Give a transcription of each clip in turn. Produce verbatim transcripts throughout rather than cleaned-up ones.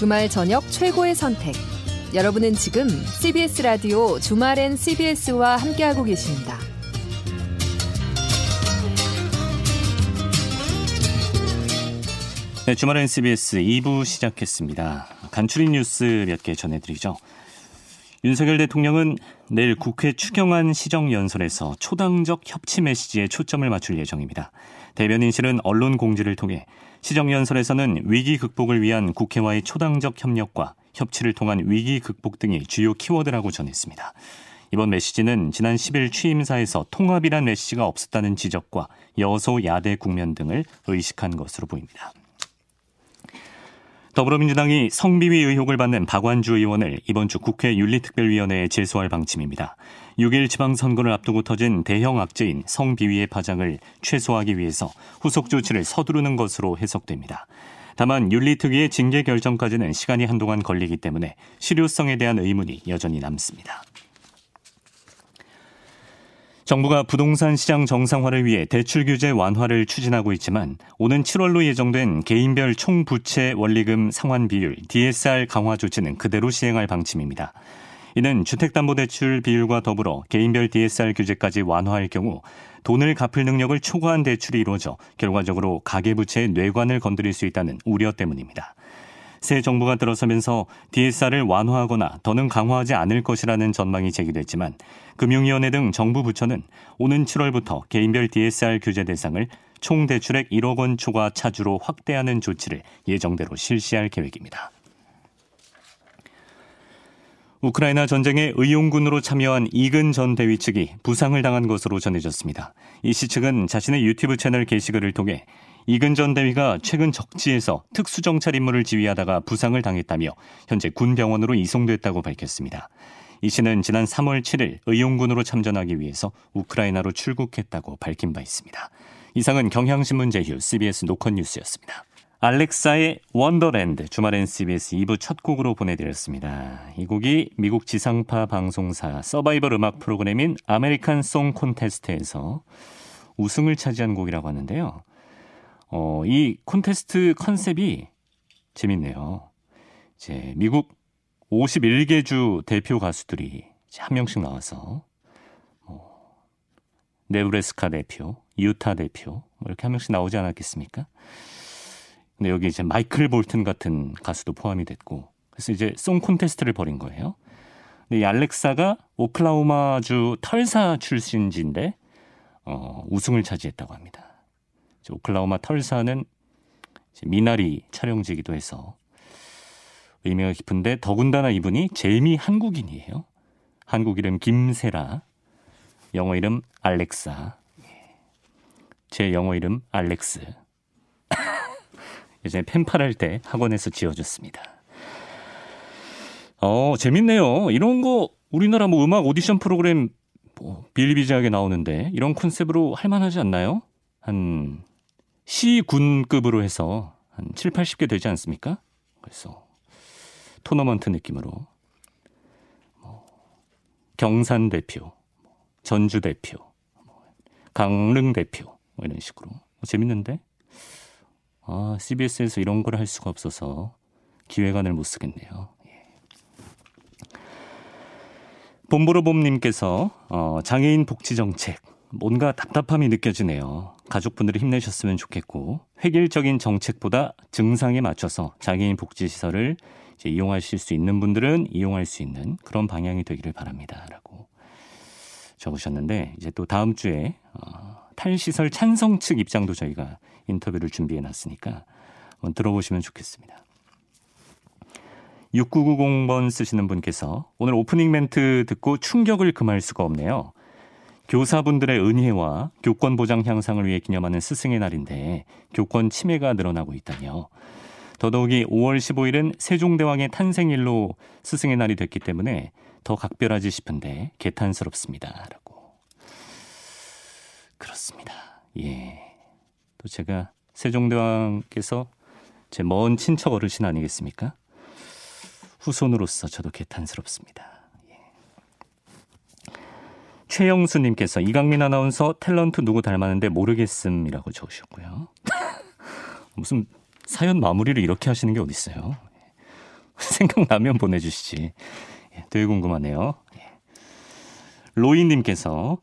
주말 저녁 최고의 선택. 여러분은 지금 씨비에스 라디오 주말엔 씨비에스와 함께하고 계십니다. 네, 주말엔 씨비에스 이 부 시작했습니다. 간추린 뉴스 몇 개 전해드리죠. 윤석열 대통령은 내일 국회 추경안 시정연설에서 초당적 협치 메시지에 초점을 맞출 예정입니다. 대변인실은 언론 공지를 통해 시정연설에서는 위기 극복을 위한 국회와의 초당적 협력과 협치를 통한 위기 극복 등이 주요 키워드라고 전했습니다. 이번 메시지는 지난 십일 취임사에서 통합이란 메시지가 없었다는 지적과 여소 야대 국면 등을 의식한 것으로 보입니다. 더불어민주당이 성비위 의혹을 받는 박완주 의원을 이번 주 국회 윤리특별위원회에 제소할 방침입니다. 육 일 지방선거를 앞두고 터진 대형 악재인 성비위의 파장을 최소화하기 위해서 후속 조치를 서두르는 것으로 해석됩니다. 다만 윤리특위의 징계 결정까지는 시간이 한동안 걸리기 때문에 실효성에 대한 의문이 여전히 남습니다. 정부가 부동산 시장 정상화를 위해 대출 규제 완화를 추진하고 있지만 오는 칠월로 예정된 개인별 총부채 원리금 상환 비율 디에스알 강화 조치는 그대로 시행할 방침입니다. 이는 주택담보대출 비율과 더불어 개인별 디에스알 규제까지 완화할 경우 돈을 갚을 능력을 초과한 대출이 이루어져 결과적으로 가계부채의 뇌관을 건드릴 수 있다는 우려 때문입니다. 새 정부가 들어서면서 디에스알을 완화하거나 더는 강화하지 않을 것이라는 전망이 제기됐지만 금융위원회 등 정부 부처는 오는 칠월부터 개인별 디에스알 규제 대상을 총 대출액 일억 원 초과 차주로 확대하는 조치를 예정대로 실시할 계획입니다. 우크라이나 전쟁에 의용군으로 참여한 이근 전 대위 측이 부상을 당한 것으로 전해졌습니다. 이 씨 측은 자신의 유튜브 채널 게시글을 통해 이근 전 대위가 최근 적지에서 특수정찰 임무를 지휘하다가 부상을 당했다며 현재 군 병원으로 이송됐다고 밝혔습니다. 이 씨는 지난 삼월 칠일 의용군으로 참전하기 위해서 우크라이나로 출국했다고 밝힌 바 있습니다. 이상은 경향신문 제휴 씨비에스 노컷 뉴스였습니다. 알렉사의 원더랜드 주말엔 씨비에스 이 부 첫 곡으로 보내드렸습니다. 이 곡이 미국 지상파 방송사 서바이벌 음악 프로그램인 아메리칸 송 콘테스트에서 우승을 차지한 곡이라고 하는데요. 어, 이 콘테스트 컨셉이 재밌네요. 이제 미국 오십일 개 주 대표 가수들이 한 명씩 나와서 뭐, 네브래스카 대표, 유타 대표 이렇게 한 명씩 나오지 않았겠습니까? 근데 여기 이제 마이클 볼튼 같은 가수도 포함이 됐고 그래서 이제 송 콘테스트를 벌인 거예요. 근데 이 알렉사가 오클라호마주 털사 출신지인데 어, 우승을 차지했다고 합니다. 오클라호마 털사는 미나리 촬영지이기도 해서 의미가 깊은데 더군다나 이분이 재미 한국인이에요. 한국 이름 김세라, 영어 이름 알렉사, 제 영어 이름 알렉스. 예전에 펜팔할 때 학원에서 지어줬습니다. 어, 재밌네요. 이런 거 우리나라 뭐 음악 오디션 프로그램 뭐 비일비재하게 나오는데 이런 컨셉으로 할만하지 않나요? 한 시군급으로 해서 한 칠팔십 개 되지 않습니까? 그래서 토너먼트 느낌으로 뭐 경산 대표, 전주 대표, 강릉 대표 뭐 이런 식으로 뭐 재밌는데 아, 씨비에스에서 이런 걸 할 수가 없어서 기획안을 못 쓰겠네요. 봄보로봄님께서 어, 장애인 복지 정책 뭔가 답답함이 느껴지네요. 가족분들이 힘내셨으면 좋겠고 획일적인 정책보다 증상에 맞춰서 장애인 복지시설을 이제 이용하실 수 있는 분들은 이용할 수 있는 그런 방향이 되기를 바랍니다. 라고 적으셨는데 이제 또 다음 주에 어, 탈시설 찬성 측 입장도 저희가 인터뷰를 준비해놨으니까 한번 들어보시면 좋겠습니다. 육구구공 번 쓰시는 분께서 오늘 오프닝 멘트 듣고 충격을 금할 수가 없네요. 교사분들의 은혜와 교권 보장 향상을 위해 기념하는 스승의 날인데 교권 침해가 늘어나고 있다며 더더욱이 오월 십오일은 세종대왕의 탄생일로 스승의 날이 됐기 때문에 더 각별하지 싶은데 개탄스럽습니다. 라고. 그렇습니다. 예. 또 제가 세종대왕께서 제 먼 친척 어르신 아니겠습니까? 후손으로서 저도 개탄스럽습니다. 최영수님께서 이강민 아나운서 탤런트 누구 닮았는데 모르겠음이라고 적으셨고요. 무슨 사연 마무리를 이렇게 하시는 게 어딨어요. 생각나면 보내주시지. 되게 궁금하네요. 로이님께서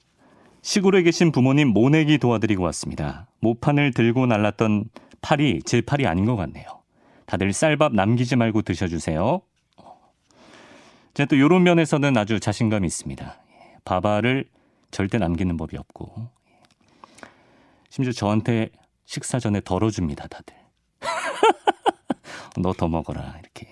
시골에 계신 부모님 모내기 도와드리고 왔습니다. 모판을 들고 날랐던 팔이 제 팔이 아닌 것 같네요. 다들 쌀밥 남기지 말고 드셔주세요. 제가 또 이런 면에서는 아주 자신감이 있습니다. 밥알을 절대 남기는 법이 없고 심지어 저한테 식사 전에 덜어줍니다. 다들. 너 더 먹어라 이렇게.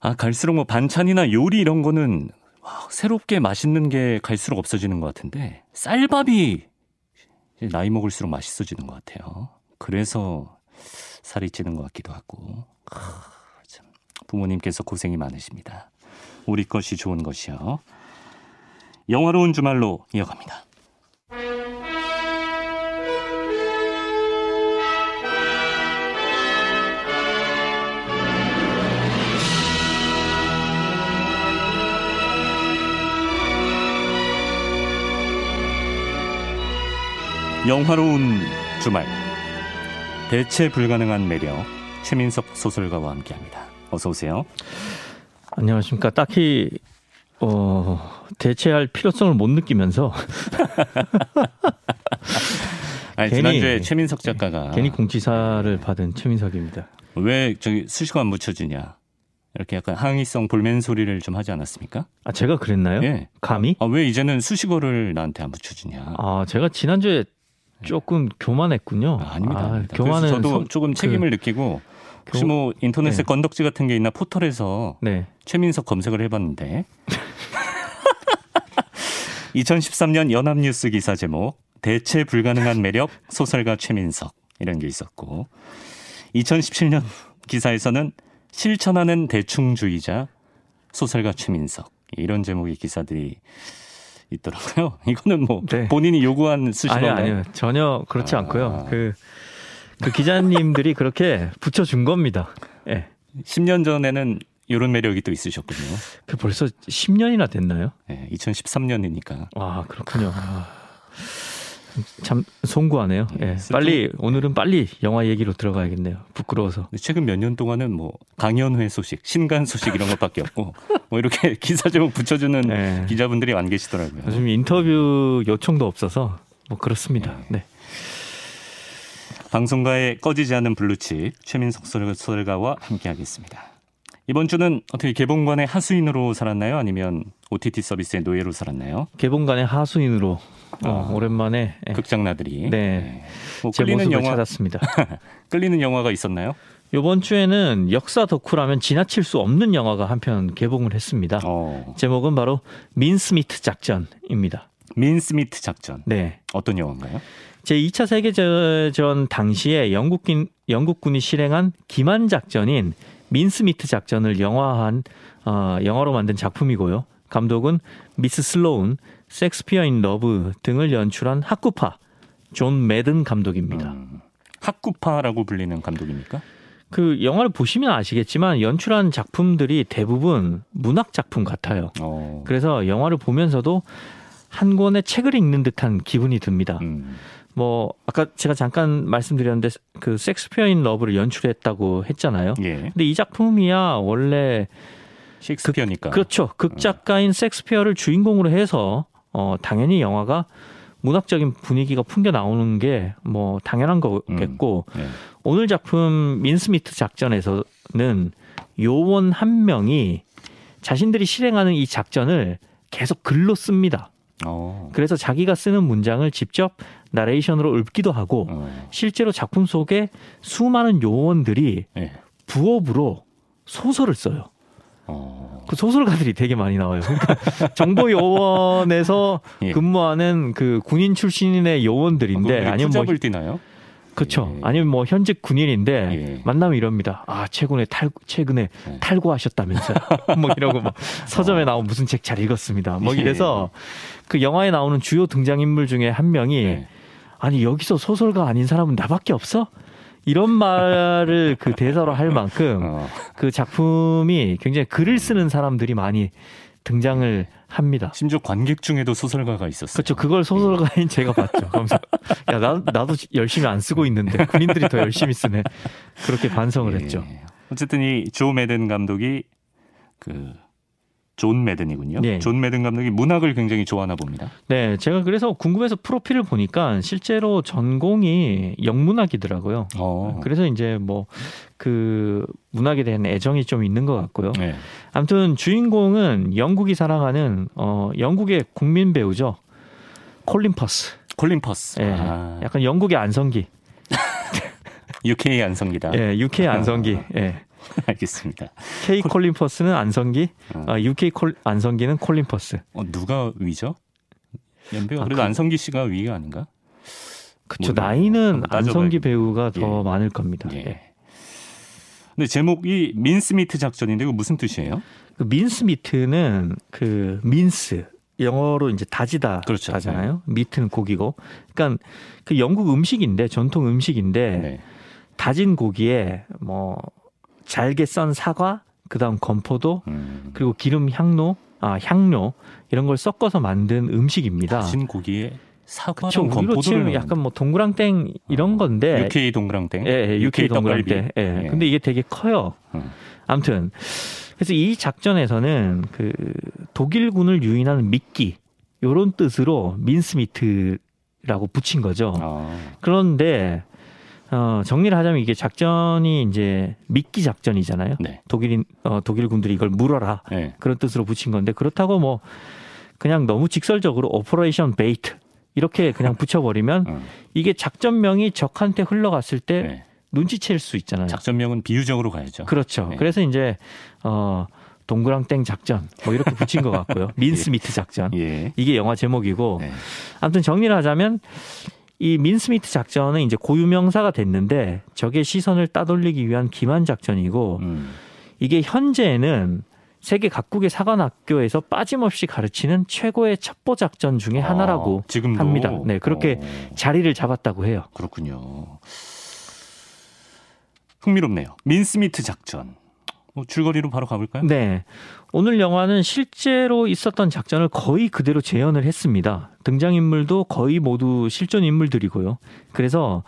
아 갈수록 뭐 반찬이나 요리 이런 거는 와, 새롭게 맛있는 게 갈수록 없어지는 것 같은데 쌀밥이 나이 먹을수록 맛있어지는 것 같아요. 그래서 살이 찌는 것 같기도 하고. 아, 참. 부모님께서 고생이 많으십니다. 우리 것이 좋은 것이요. 영화로운 주말로 이어갑니다. 영화로운 주말 대체 불가능한 매력 최민석 소설가와 함께합니다. 어서 오세요. 안녕하십니까. 딱히 어, 대체할 필요성을 못 느끼면서 아니, 괜히, 지난주에 최민석 작가가 괜히 공지사를 받은 최민석입니다. 왜 저기 수식어 안 붙여주냐 이렇게 약간 항의성 볼멘 소리를 좀 하지 않았습니까? 아 제가 그랬나요? 예. 감히? 아, 왜 이제는 수식어를 나한테 안 붙여주냐? 아 제가 지난주에 조금 교만했군요. 아, 아닙니다. 아, 아닙니다. 교만은 저도 성... 조금 책임을 그... 느끼고 혹시 교... 뭐 인터넷에 네. 건덕지 같은 게 있나 포털에서 네. 최민석 검색을 해봤는데 이천십삼 년 연합뉴스 기사 제목 대체 불가능한 매력 소설가 최민석 이런 게 있었고 이천십칠 년 기사에서는 실천하는 대충주의자 소설가 최민석 이런 제목의 기사들이 있더라고요. 이거는 뭐 네. 본인이 요구한 수식어가 아니요, 아니요. 전혀 그렇지 아... 않고요. 그, 그 기자님들이 그렇게 붙여준 겁니다. 네. 십 년 전에는 이런 매력이 또 있으셨군요. 그 벌써 십 년이나 됐나요? 네, 이천십삼 년이니까. 아 그렇군요. 아... 참 송구하네요. 예, 빨리 오늘은 빨리 영화 얘기로 들어가야겠네요. 부끄러워서. 최근 몇 년 동안은 뭐 강연회 소식, 신간 소식 이런 것밖에 없고 뭐 이렇게 기사 제목 붙여주는 네. 기자분들이 안 계시더라고요. 요즘 인터뷰 요청도 없어서 뭐 그렇습니다. 네. 네. 방송가의 꺼지지 않는 블루칩 최민석 소설가와 함께하겠습니다. 이번 주는 어떻게 개봉관의 하수인으로 살았나요? 아니면 오티티 서비스의 노예로 살았나요? 개봉관의 하수인으로. 어, 오랜만에 극장나들이 네. 네. 뭐 제 끌리는 모습을 영화... 찾았습니다. 끌리는 영화가 있었나요? 이번 주에는 역사 덕후라면 지나칠 수 없는 영화가 한 편 개봉을 했습니다. 어. 제목은 바로 민스미트 작전입니다. 민스미트 작전. 네. 어떤 영화인가요? 제이 차 세계대전 당시에 영국군, 영국군이 실행한 기만 작전인 민스미트 작전을 영화한 어, 영화로 만든 작품이고요. 감독은 미스 슬로운, 셰익스피어 인 러브 등을 연출한 학구파 존 매든 감독입니다. 음, 학구파라고 불리는 감독입니까? 그 영화를 보시면 아시겠지만 연출한 작품들이 대부분 문학 작품 같아요. 오. 그래서 영화를 보면서도 한 권의 책을 읽는 듯한 기분이 듭니다. 음. 뭐 아까 제가 잠깐 말씀드렸는데 그 셰익스피어 인 러브를 연출했다고 했잖아요. 예. 근데 이 작품이야 원래 셰익스피어니까. 그렇죠. 극작가인 셰익스피어를 주인공으로 해서 어, 당연히 영화가 문학적인 분위기가 풍겨 나오는 게 뭐 당연한 거겠고 음, 네. 오늘 작품 민스미트 작전에서는 요원 한 명이 자신들이 실행하는 이 작전을 계속 글로 씁니다. 오. 그래서 자기가 쓰는 문장을 직접 나레이션으로 읊기도 하고 오. 실제로 작품 속에 수많은 요원들이 네. 부업으로 소설을 써요. 그 소설가들이 되게 많이 나와요. 그러니까 정보 요원에서 예. 근무하는 그 군인 출신의 요원들인데 아, 아니면 뭐 뛰나요? 그렇죠. 예. 아니면 뭐 현직 군인인데 예. 만나면 이럽니다. 아 최근에 탈 최근에 예. 탈고하셨다면서 뭐 이러고 막 서점에 어. 나온 무슨 책 잘 읽었습니다. 뭐 이래서 예. 그 영화에 나오는 주요 등장인물 중에 한 명이 예. 아니 여기서 소설가 아닌 사람은 나밖에 없어? 이런 말을 그 대사로 할 만큼 어. 그 작품이 굉장히 글을 쓰는 사람들이 많이 등장을 합니다. 심지어 관객 중에도 소설가가 있었어요. 그렇죠. 그걸 소설가인 네. 제가 봤죠. 그러면서 야, 나, 나도 열심히 안 쓰고 있는데 군인들이 더 열심히 쓰네. 그렇게 반성을 네. 했죠. 어쨌든 이 존 매든 감독이 그 존 매든이군요. 네. 존 매든 감독이 문학을 굉장히 좋아하나 봅니다. 네, 제가 그래서 궁금해서 프로필을 보니까 실제로 전공이 영문학이더라고요. 어. 그래서 이제 뭐 그 문학에 대한 애정이 좀 있는 것 같고요. 네. 아무튼 주인공은 영국이 사랑하는 어, 영국의 국민 배우죠. 콜린퍼스. 콜린퍼스. 네, 아. 약간 영국의 안성기. 유케이 안성기다. 예, 네, 유케이 안성기. 예. 네. 알겠습니다. K 콜... 콜린퍼스는 안성기, 어. 아, 유케이 콜... 안성기는 콜린퍼스. 어, 누가 위죠? 연배가 아, 그래도 그... 안성기 씨가 위가 아닌가? 그렇죠. 나이는 아, 안성기 배우가 예. 더 많을 겁니다. 예. 예. 근데 제목이 민스미트 작전인데 이거 무슨 뜻이에요? 그 민스미트는 그 민스 영어로 이제 다지다 그렇죠. 다잖아요. 네. 미트는 고기고, 그러니까 그 영국 음식인데 전통 음식인데 네. 다진 고기에 뭐 잘게 썬 사과, 그다음 건포도, 음. 그리고 기름 향료, 아 향료 이런 걸 섞어서 만든 음식입니다. 다진 고기에 사과, 건포도를 약간 뭐 동그랑땡 이런 건데. 유케이 동그랑땡. 예, 예 유케이 동그랑땡. 예. 예. 근데 이게 되게 커요. 음. 아무튼 그래서 이 작전에서는 그 독일군을 유인하는 미끼 이런 뜻으로 민스미트라고 붙인 거죠. 아. 그런데. 어, 정리를 하자면 이게 작전이 이제 미끼 작전이잖아요. 네. 독일인 어, 독일군들이 이걸 물어라 네. 그런 뜻으로 붙인 건데 그렇다고 뭐 그냥 너무 직설적으로 오퍼레이션 베이트 이렇게 그냥 붙여버리면 어. 이게 작전명이 적한테 흘러갔을 때 네. 눈치챌 수 있잖아요. 작전명은 비유적으로 가야죠. 그렇죠. 네. 그래서 이제 어, 동그랑땡 작전 뭐 이렇게 붙인 것 같고요. 민스미트 작전 예. 이게 영화 제목이고 네. 아무튼 정리를 하자면. 이 민스미트 작전은 이제 고유명사가 됐는데 적의 시선을 따돌리기 위한 기만 작전이고 음. 이게 현재는 세계 각국의 사관학교에서 빠짐없이 가르치는 최고의 첩보 작전 중에 하나라고 아, 지금도? 합니다. 네, 그렇게 오. 자리를 잡았다고 해요. 그렇군요. 흥미롭네요. 민스미트 작전. 줄거리로 바로 가볼까요? 네. 오늘 영화는 실제로 있었던 작전을 거의 그대로 재현을 했습니다. 등장인물도 거의 모두 실존 인물들이고요. 그래서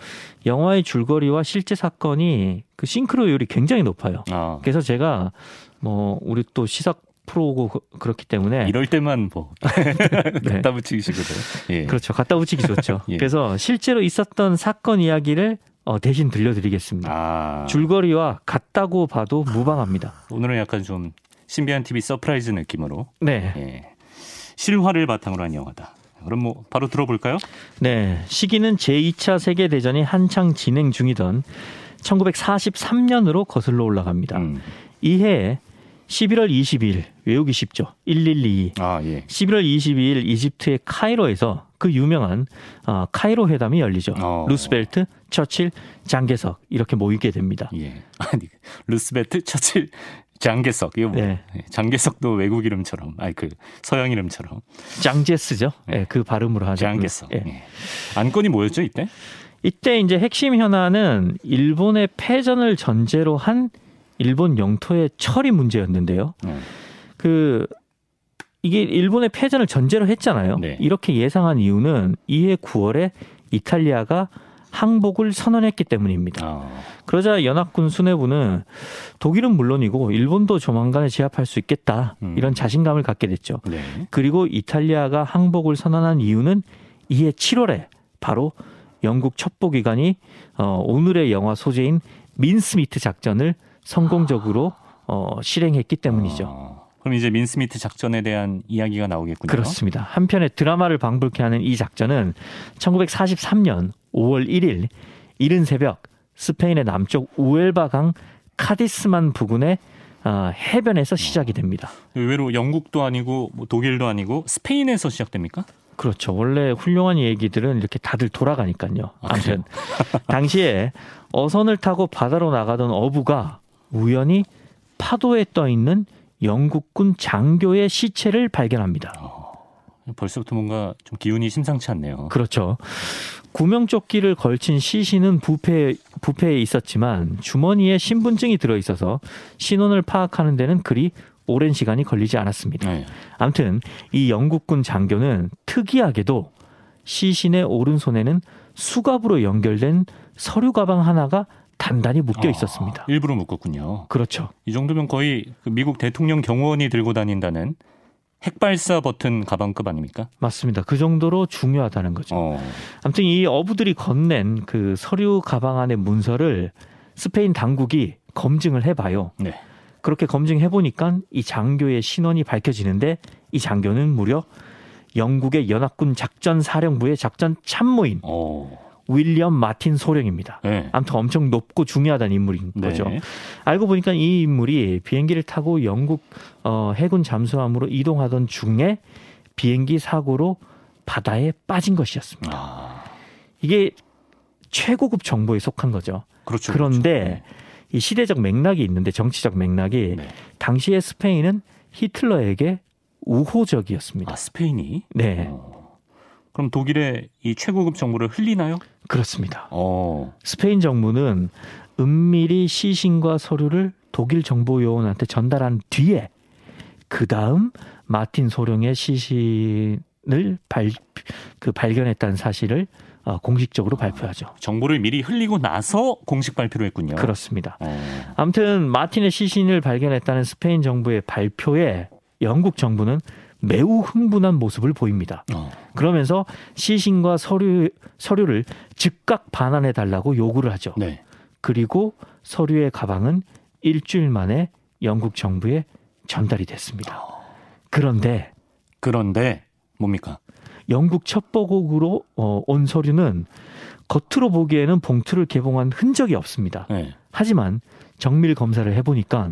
영화의 줄거리와 실제 사건이 그 싱크로율이 굉장히 높아요. 아. 그래서 제가 뭐 우리 또 시사 프로고 그렇기 때문에 이럴 때만 뭐 갖다 붙이기시거든요. 예. 그렇죠. 갖다 붙이기 좋죠. 예. 그래서 실제로 있었던 사건 이야기를 어, 대신 들려드리겠습니다. 아. 줄거리와 같다고 봐도 무방합니다. 오늘은 약간 좀 신비한 티비 서프라이즈 느낌으로 네 예. 실화를 바탕으로 한 영화다. 그럼 뭐 바로 들어볼까요? 네, 시기는 제이 차 세계대전이 한창 진행 중이던 천구백사십삼 년으로 거슬러 올라갑니다. 음. 이 해에 십일월 이십이일 외우기 쉽죠. 천백이십이. 아, 예. 십일월 이십이일 이집트의 카이로에서 그 유명한 어, 카이로 회담이 열리죠. 어. 루스벨트, 처칠, 장개석 이렇게 모이게 됩니다. 예. 아니 루스벨트, 처칠, 장개석 이거 뭐? 네. 장개석도 외국 이름처럼, 아니 그 서양 이름처럼 장제스죠. 예, 네, 그 발음으로 하죠. 장개석. 예. 예. 안건이 뭐였죠 이때? 이때 이제 핵심 현안은 일본의 패전을 전제로 한. 일본 영토의 처리 문제였는데요. 음. 그 이게 일본의 패전을 전제로 했잖아요. 네. 이렇게 예상한 이유는 이해 구월에 이탈리아가 항복을 선언했기 때문입니다. 아. 그러자 연합군 수뇌부는 독일은 물론이고 일본도 조만간에 제압할 수 있겠다. 음. 이런 자신감을 갖게 됐죠. 네. 그리고 이탈리아가 항복을 선언한 이유는 이해 칠월에 바로 영국 첩보기관이 어, 오늘의 영화 소재인 민스미트 작전을 성공적으로 아. 어, 실행했기 때문이죠. 아. 그럼 이제 민스미트 작전에 대한 이야기가 나오겠군요. 그렇습니다. 한편의 드라마를 방불케 하는 이 작전은 천구백사십삼 년 오월 일일 이른 새벽 스페인의 남쪽 우엘바강 카디스만 부근의 어, 해변에서 시작이 됩니다. 의외로 영국도 아니고 뭐 독일도 아니고 스페인에서 시작됩니까? 그렇죠. 원래 훌륭한 얘기들은 이렇게 다들 돌아가니까요. 아무튼 당시에 어선을 타고 바다로 나가던 어부가 우연히 파도에 떠 있는 영국군 장교의 시체를 발견합니다. 어, 벌써부터 뭔가 좀 기운이 심상치 않네요. 그렇죠. 구명조끼를 걸친 시신은 부패, 부패에 있었지만 주머니에 신분증이 들어있어서 신원을 파악하는 데는 그리 오랜 시간이 걸리지 않았습니다. 네. 아무튼 이 영국군 장교는 특이하게도 시신의 오른손에는 수갑으로 연결된 서류 가방 하나가 단단히 묶여 아, 있었습니다. 일부러 묶었군요. 그렇죠. 이 정도면 거의 미국 대통령 경호원이 들고 다닌다는 핵발사 버튼 가방급 아닙니까? 맞습니다. 그 정도로 중요하다는 거죠. 어. 아무튼 이 어부들이 건넨 그 서류 가방 안의 문서를 스페인 당국이 검증을 해봐요. 네. 그렇게 검증해보니까 이 장교의 신원이 밝혀지는데 이 장교는 무려 영국의 연합군 작전사령부의 작전 참모인 오. 윌리엄 마틴 소령입니다. 네. 아무튼 엄청 높고 중요하다는 인물인 거죠. 네. 알고 보니까 이 인물이 비행기를 타고 영국 어, 해군 잠수함으로 이동하던 중에 비행기 사고로 바다에 빠진 것이었습니다. 아. 이게 최고급 정보에 속한 거죠. 그렇죠, 그런데 그렇죠. 이 시대적 맥락이 있는데 정치적 맥락이 네. 당시에 스페인은 히틀러에게 우호적이었습니다. 아, 스페인이? 네. 어. 그럼 독일의 이 최고급 정보를 흘리나요? 그렇습니다. 어. 스페인 정부는 은밀히 시신과 서류를 독일 정보 요원한테 전달한 뒤에 그 다음 마틴 소령의 시신을 발, 그 발견했다는 사실을 어, 공식적으로 발표하죠. 아, 정보를 미리 흘리고 나서 공식 발표를 했군요. 그렇습니다. 어. 아무튼 마틴의 시신을 발견했다는 스페인 정부의 발표에 영국 정부는 매우 흥분한 모습을 보입니다. 어. 그러면서 시신과 서류, 서류를 즉각 반환해달라고 요구를 하죠. 네. 그리고 서류의 가방은 일주일 만에 영국 정부에 전달이 됐습니다. 어. 그런데 그런데 뭡니까? 영국 첩보국으로 어, 온 서류는 겉으로 보기에는 봉투를 개봉한 흔적이 없습니다. 네. 하지만 정밀 검사를 해보니까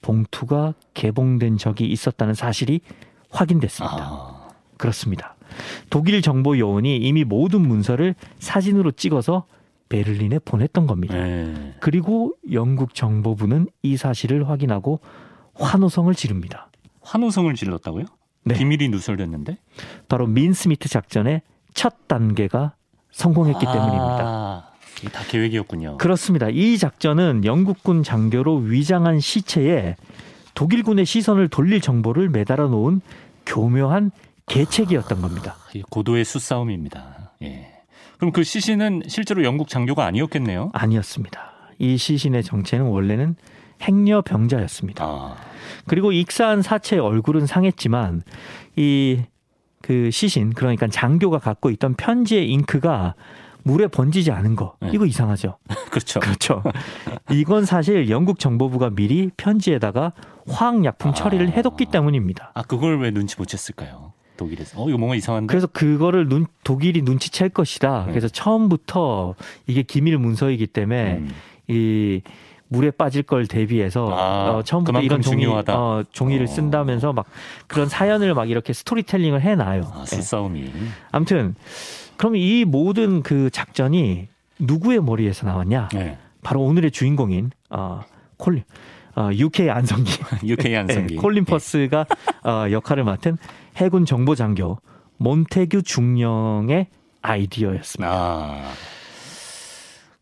봉투가 개봉된 적이 있었다는 사실이 확인됐습니다. 아. 그렇습니다. 독일 정보 요원이 이미 모든 문서를 사진으로 찍어서 베를린에 보냈던 겁니다. 네. 그리고 영국 정보부는 이 사실을 확인하고 환호성을 지릅니다. 환호성을 질렀다고요? 네. 비밀이 누설됐는데? 바로 민스미트 작전의 첫 단계가 성공했기 아, 때문입니다. 이게 다 계획이었군요. 그렇습니다. 이 작전은 영국군 장교로 위장한 시체에 독일군의 시선을 돌릴 정보를 매달아 놓은 교묘한 계책이었던 아, 겁니다. 고도의 수싸움입니다. 예. 그럼 그 시신은 실제로 영국 장교가 아니었겠네요? 아니었습니다. 이 시신의 정체는 원래는 행려병자였습니다. 아. 그리고 익사한 사체의 얼굴은 상했지만 이 그 시신 그러니까 장교가 갖고 있던 편지의 잉크가 물에 번지지 않은 거 네. 이거 이상하죠. 그렇죠. 그렇죠. 이건 사실 영국 정보부가 미리 편지에다가 화학약품 아. 처리를 해뒀기 때문입니다. 아 그걸 왜 눈치 못 챘을까요? 독일에서. 어 이거 뭔가 이상한데. 그래서 그거를 눈, 독일이 눈치챌 것이다. 네. 그래서 처음부터 이게 기밀 문서이기 때문에 음. 이 물에 빠질 걸 대비해서 아, 어, 처음부터 이런 종이, 어, 종이를 어. 쓴다면서 막 그런 사연을 막 이렇게 스토리텔링을 해놔요. 아, 수싸움이. 네. 아무튼 그럼 이 모든 그 작전이 누구의 머리에서 나왔냐? 네. 바로 오늘의 주인공인 어, 콜린, 어, 유케이 안성기, 유케이 안성기, 네, 콜린퍼스가 네. 어, 역할을 맡은 해군 정보장교 몬테규 중령의 아이디어였습니다. 아,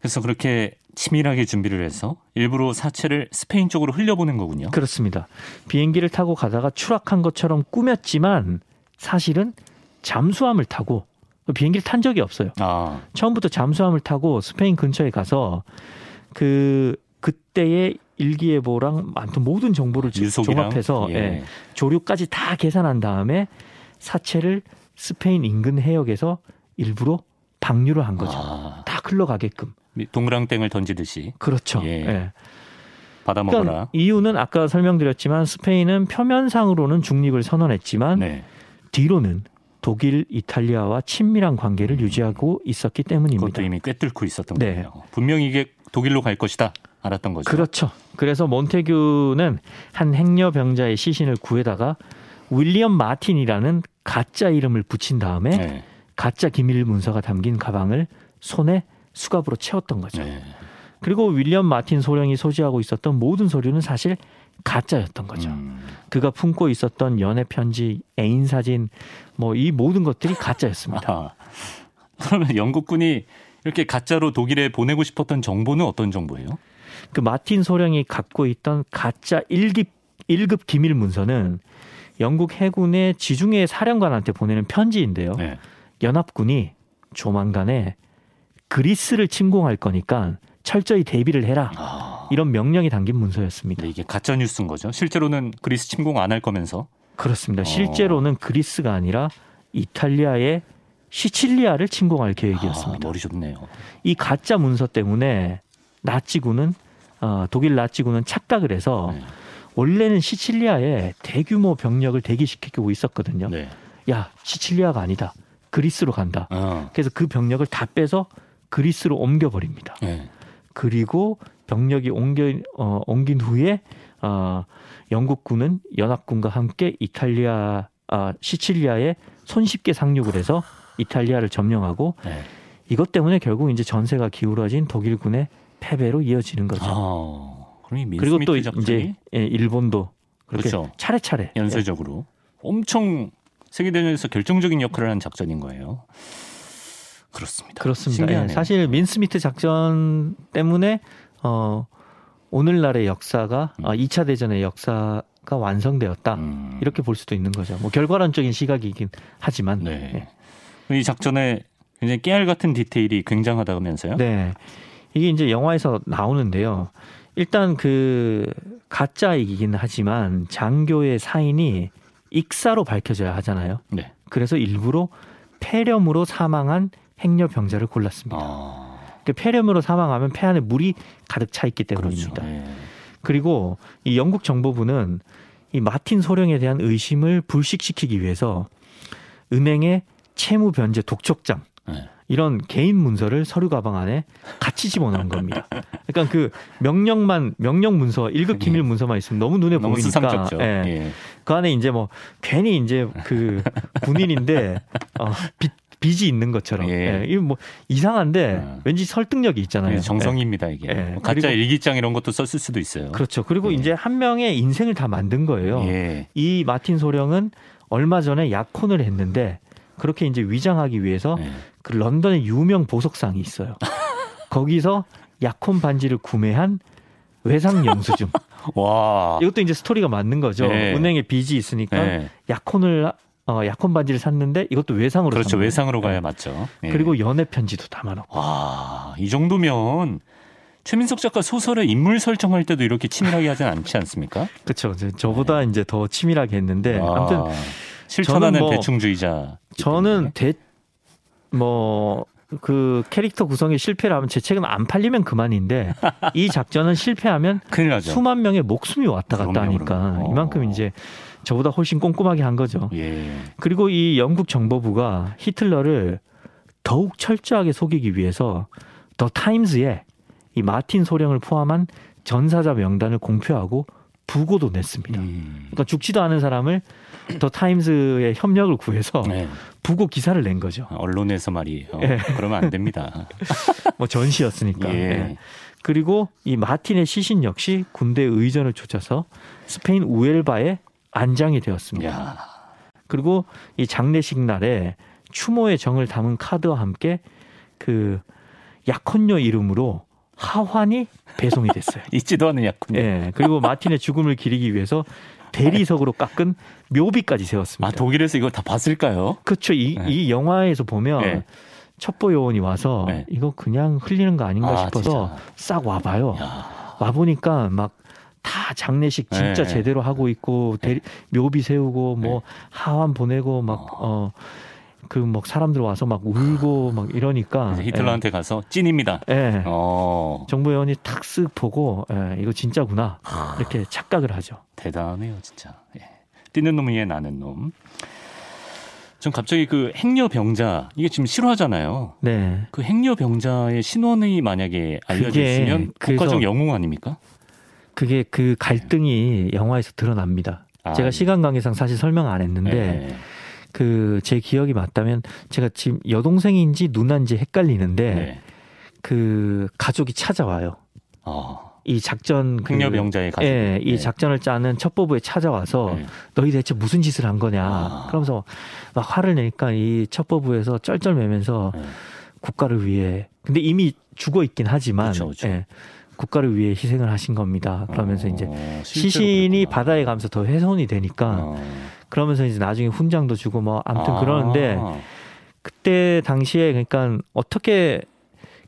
그래서 그렇게. 치밀하게 준비를 해서 일부러 사체를 스페인 쪽으로 흘려보낸 거군요. 그렇습니다. 비행기를 타고 가다가 추락한 것처럼 꾸몄지만 사실은 잠수함을 타고 비행기를 탄 적이 없어요. 아. 처음부터 잠수함을 타고 스페인 근처에 가서 그 그때의 일기예보랑 모든 정보를 유속이랑, 종합해서 예. 예, 조류까지 다 계산한 다음에 사체를 스페인 인근 해역에서 일부러 방류를 한 거죠. 아. 다 흘러가게끔. 동그랑땡을 던지듯이. 그렇죠. 예. 예. 받아 먹어라. 그러니까 이유는 아까 설명드렸지만 스페인은 표면상으로는 중립을 선언했지만 네. 뒤로는 독일, 이탈리아와 친밀한 관계를 음. 유지하고 있었기 때문입니다. 그것도 이미 꿰뚫고 있었던 네. 거예요. 분명히 이게 독일로 갈 것이다. 알았던 거죠. 그렇죠. 그래서 몬테규는 한 행려병자의 시신을 구해다가 윌리엄 마틴이라는 가짜 이름을 붙인 다음에 네. 가짜 기밀 문서가 담긴 가방을 손에 수갑으로 채웠던 거죠. 네. 그리고 윌리엄 마틴 소령이 소지하고 있었던 모든 서류는 사실 가짜였던 거죠. 음. 그가 품고 있었던 연애 편지, 애인 사진, 뭐 이 모든 것들이 가짜였습니다. 아, 그러면 영국군이 이렇게 가짜로 독일에 보내고 싶었던 정보는 어떤 정보예요? 그 마틴 소령이 갖고 있던 가짜 일 급 일 급 기밀 문서는 영국 해군의 지중해 사령관한테 보내는 편지인데요. 네. 연합군이 조만간에 그리스를 침공할 거니까 철저히 대비를 해라. 아. 이런 명령이 담긴 문서였습니다. 이게 가짜뉴스인 거죠? 실제로는 그리스 침공 안 할 거면서? 그렇습니다. 어. 실제로는 그리스가 아니라 이탈리아의 시칠리아를 침공할 계획이었습니다. 아, 머리 좋네요. 이 가짜 문서 때문에 나치군은 어, 독일 나치군은 착각을 해서 네. 원래는 시칠리아에 대규모 병력을 대기시키고 있었거든요. 네. 야, 시칠리아가 아니다. 그리스로 간다. 어. 그래서 그 병력을 다 빼서 그리스로 옮겨버립니다. 네. 그리고 병력이 옮겨, 어, 옮긴 후에 어, 영국군은 연합군과 함께 이탈리아 아, 시칠리아에 손쉽게 상륙을 해서 이탈리아를 점령하고 네. 이것 때문에 결국 이제 전세가 기울어진 독일군의 패배로 이어지는 거죠. 아, 그럼 그리고 또 이제 일본도 그렇게 그렇죠. 차례차례 연쇄적으로 예. 엄청 세계대전에서 결정적인 역할을 한 작전인 거예요. 그렇습니다. 그렇습니다. 예, 사실 민스미트 작전 때문에 어, 오늘날의 역사가 음. 아, 이 차 대전의 역사 가 완성되었다 음. 이렇게 볼 수도 있는 거죠. 뭐 결과론적인 시각이긴 하지만 네. 네. 이 작전에 굉장히 깨알 같은 디테일이 굉장하다면서요? 네, 이게 이제 영화에서 나오는데요. 일단 그 가짜이긴 하지만 장교의 사인이 익사로 밝혀져야 하잖아요. 네. 그래서 일부러 폐렴으로 사망한 행렬 병자를 골랐습니다. 아. 그 폐렴으로 사망하면 폐 안에 물이 가득 차 있기 때문입니다. 그렇죠. 네. 그리고 이 영국 정보부는 이 마틴 소령에 대한 의심을 불식시키기 위해서 은행의 채무 변제 독촉장 네. 이런 개인 문서를 서류 가방 안에 같이 집어넣은 겁니다. 그러니까 그 명령만 명령 문서 일급 기밀 문서만 있으면 너무 눈에 너무 보이니까 예. 예. 그 안에 이제 뭐 괜히 이제 그 군인인데 어, 빚 빚이 있는 것처럼 예. 예. 이거 뭐 이상한데 아. 왠지 설득력이 있잖아요. 예, 정성입니다 이게. 예. 뭐 가짜 그리고, 일기장 이런 것도 썼을 수도 있어요. 그렇죠. 그리고 예. 이제 한 명의 인생을 다 만든 거예요. 예. 이 마틴 소령은 얼마 전에 약혼을 했는데 그렇게 이제 위장하기 위해서 예. 그 런던의 유명 보석상이 있어요. 거기서 약혼 반지를 구매한 외상 영수증. 와. 이것도 이제 스토리가 맞는 거죠. 예. 은행에 빚이 있으니까 예. 약혼을 어, 약혼 반지를 샀는데 이것도 외상으로 그렇죠. 샀는데. 외상으로 가야 네. 맞죠. 예. 그리고 연애 편지도 담아놓고. 와, 이 정도면 최민석 작가 소설의 인물 설정할 때도 이렇게 치밀하게 하진 않지 않습니까? 그렇죠. 저보다 네. 이제 더 치밀하게 했는데 와, 아무튼 실천하는 뭐, 대충주의자. 저는 대 뭐 그 캐릭터 구성에 실패를 하면 제 책은 안 팔리면 그만인데 이 작전은 실패하면 큰일 나죠. 수만 명의 목숨이 왔다 갔다 그럼요, 하니까 그럼요. 이만큼 이제. 저보다 훨씬 꼼꼼하게 한 거죠. 예. 그리고 이 영국 정보부가 히틀러를 더욱 철저하게 속이기 위해서 더 타임즈에 이 마틴 소령을 포함한 전사자 명단을 공표하고 부고도 냈습니다. 음. 그러니까 죽지도 않은 사람을 더 타임즈의 협력을 구해서 네. 부고 기사를 낸 거죠. 언론에서 말이에요. 예. 그러면 안 됩니다. 뭐 전시였으니까. 예. 예. 그리고 이 마틴의 시신 역시 군대 의전을 쫓아서 스페인 우엘바에 안장이 되었습니다. 야. 그리고 이 장례식 날에 추모의 정을 담은 카드와 함께 그 약혼녀 이름으로 하환이 배송이 됐어요. 잊지도 않은 약혼녀. 네, 그리고 마틴의 죽음을 기리기 위해서 대리석으로 깎은 묘비까지 세웠습니다. 아, 독일에서 이걸 다 봤을까요? 그렇죠. 이, 네. 이 영화에서 보면 네. 첩보 요원이 와서 네. 이거 그냥 흘리는 거 아닌가 아, 싶어서 진짜. 싹 와봐요. 야. 와보니까 막 다 장례식 진짜 네. 제대로 하고 있고 대리, 묘비 세우고 뭐 네. 하환 보내고 막 어 그 막 사람들 와서 막 울고 막 이러니까 히틀러한테 예. 가서 찐입니다. 예. 어. 정부 요원이 탁 쓱 보고 예, 이거 진짜구나 이렇게 착각을 하죠. 대단해요 진짜. 예. 뛰는 놈 위에 나는 놈. 전 갑자기 그 행려 병자 이게 지금 실화잖아요. 네. 그 행려 병자의 신원이 만약에 알려져 있으면 국가적 영웅 아닙니까? 그게 그 갈등이 영화에서 드러납니다. 아, 제가 시간 관계상 사실 설명 안 했는데 그 제 기억이 맞다면 제가 지금 여동생인지 누나인지 헷갈리는데 네. 그 가족이 찾아와요. 어. 이 작전 행려병자의 가족. 그, 예, 네. 이 작전을 짜는 첩보부에 찾아와서 네. 너희 대체 무슨 짓을 한 거냐. 아. 그러면서 막 화를 내니까 이 첩보부에서 쩔쩔매면서 네. 국가를 위해. 근데 이미 죽어 있긴 하지만. 그렇죠, 그렇죠. 예, 국가를 위해 희생을 하신 겁니다. 그러면서 어, 이제 시신이 그랬구나. 바다에 가면서 더 훼손이 되니까 어. 그러면서 이제 나중에 훈장도 주고 뭐 아무튼 아. 그러는데 그때 당시에 그러니까 어떻게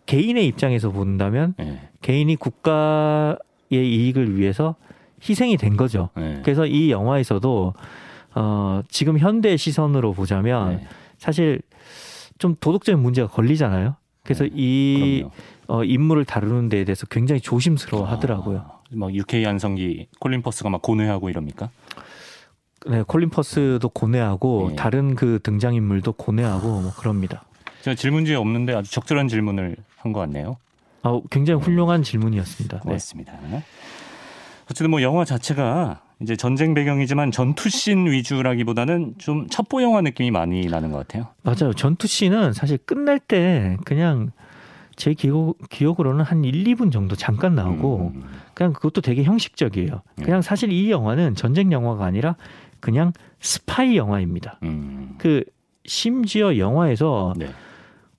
개인의 입장에서 본다면 네. 개인이 국가의 이익을 위해서 희생이 된 거죠. 네. 그래서 이 영화에서도 어, 지금 현대 시선으로 보자면 네. 사실 좀 도덕적인 문제가 걸리잖아요. 그래서 네. 이 어, 인물을 다루는 데에 대해서 굉장히 조심스러워 하더라고요. 아, 막 유케이 한성기 콜린퍼스가 막 고뇌하고 이럽니까? 네, 콜린퍼스도 고뇌하고 네. 다른 그 등장인물도 고뇌하고 뭐 그럽니다. 제가 질문지에 없는데 아주 적절한 질문을 한 것 같네요. 아, 굉장히 훌륭한 질문이었습니다. 고맙습니다. 네. 어쨌든 뭐 영화 자체가 이제 전쟁 배경이지만 전투씬 위주라기보다는 좀 첩보 영화 느낌이 많이 나는 것 같아요. 맞아요. 전투씬은 사실 끝날 때 그냥 제 기억, 기억으로는 한 일, 이 분 정도 잠깐 나오고 음. 그냥 그것도 되게 형식적이에요. 그냥 사실 이 영화는 전쟁 영화가 아니라 그냥 스파이 영화입니다. 음. 그 심지어 영화에서 네.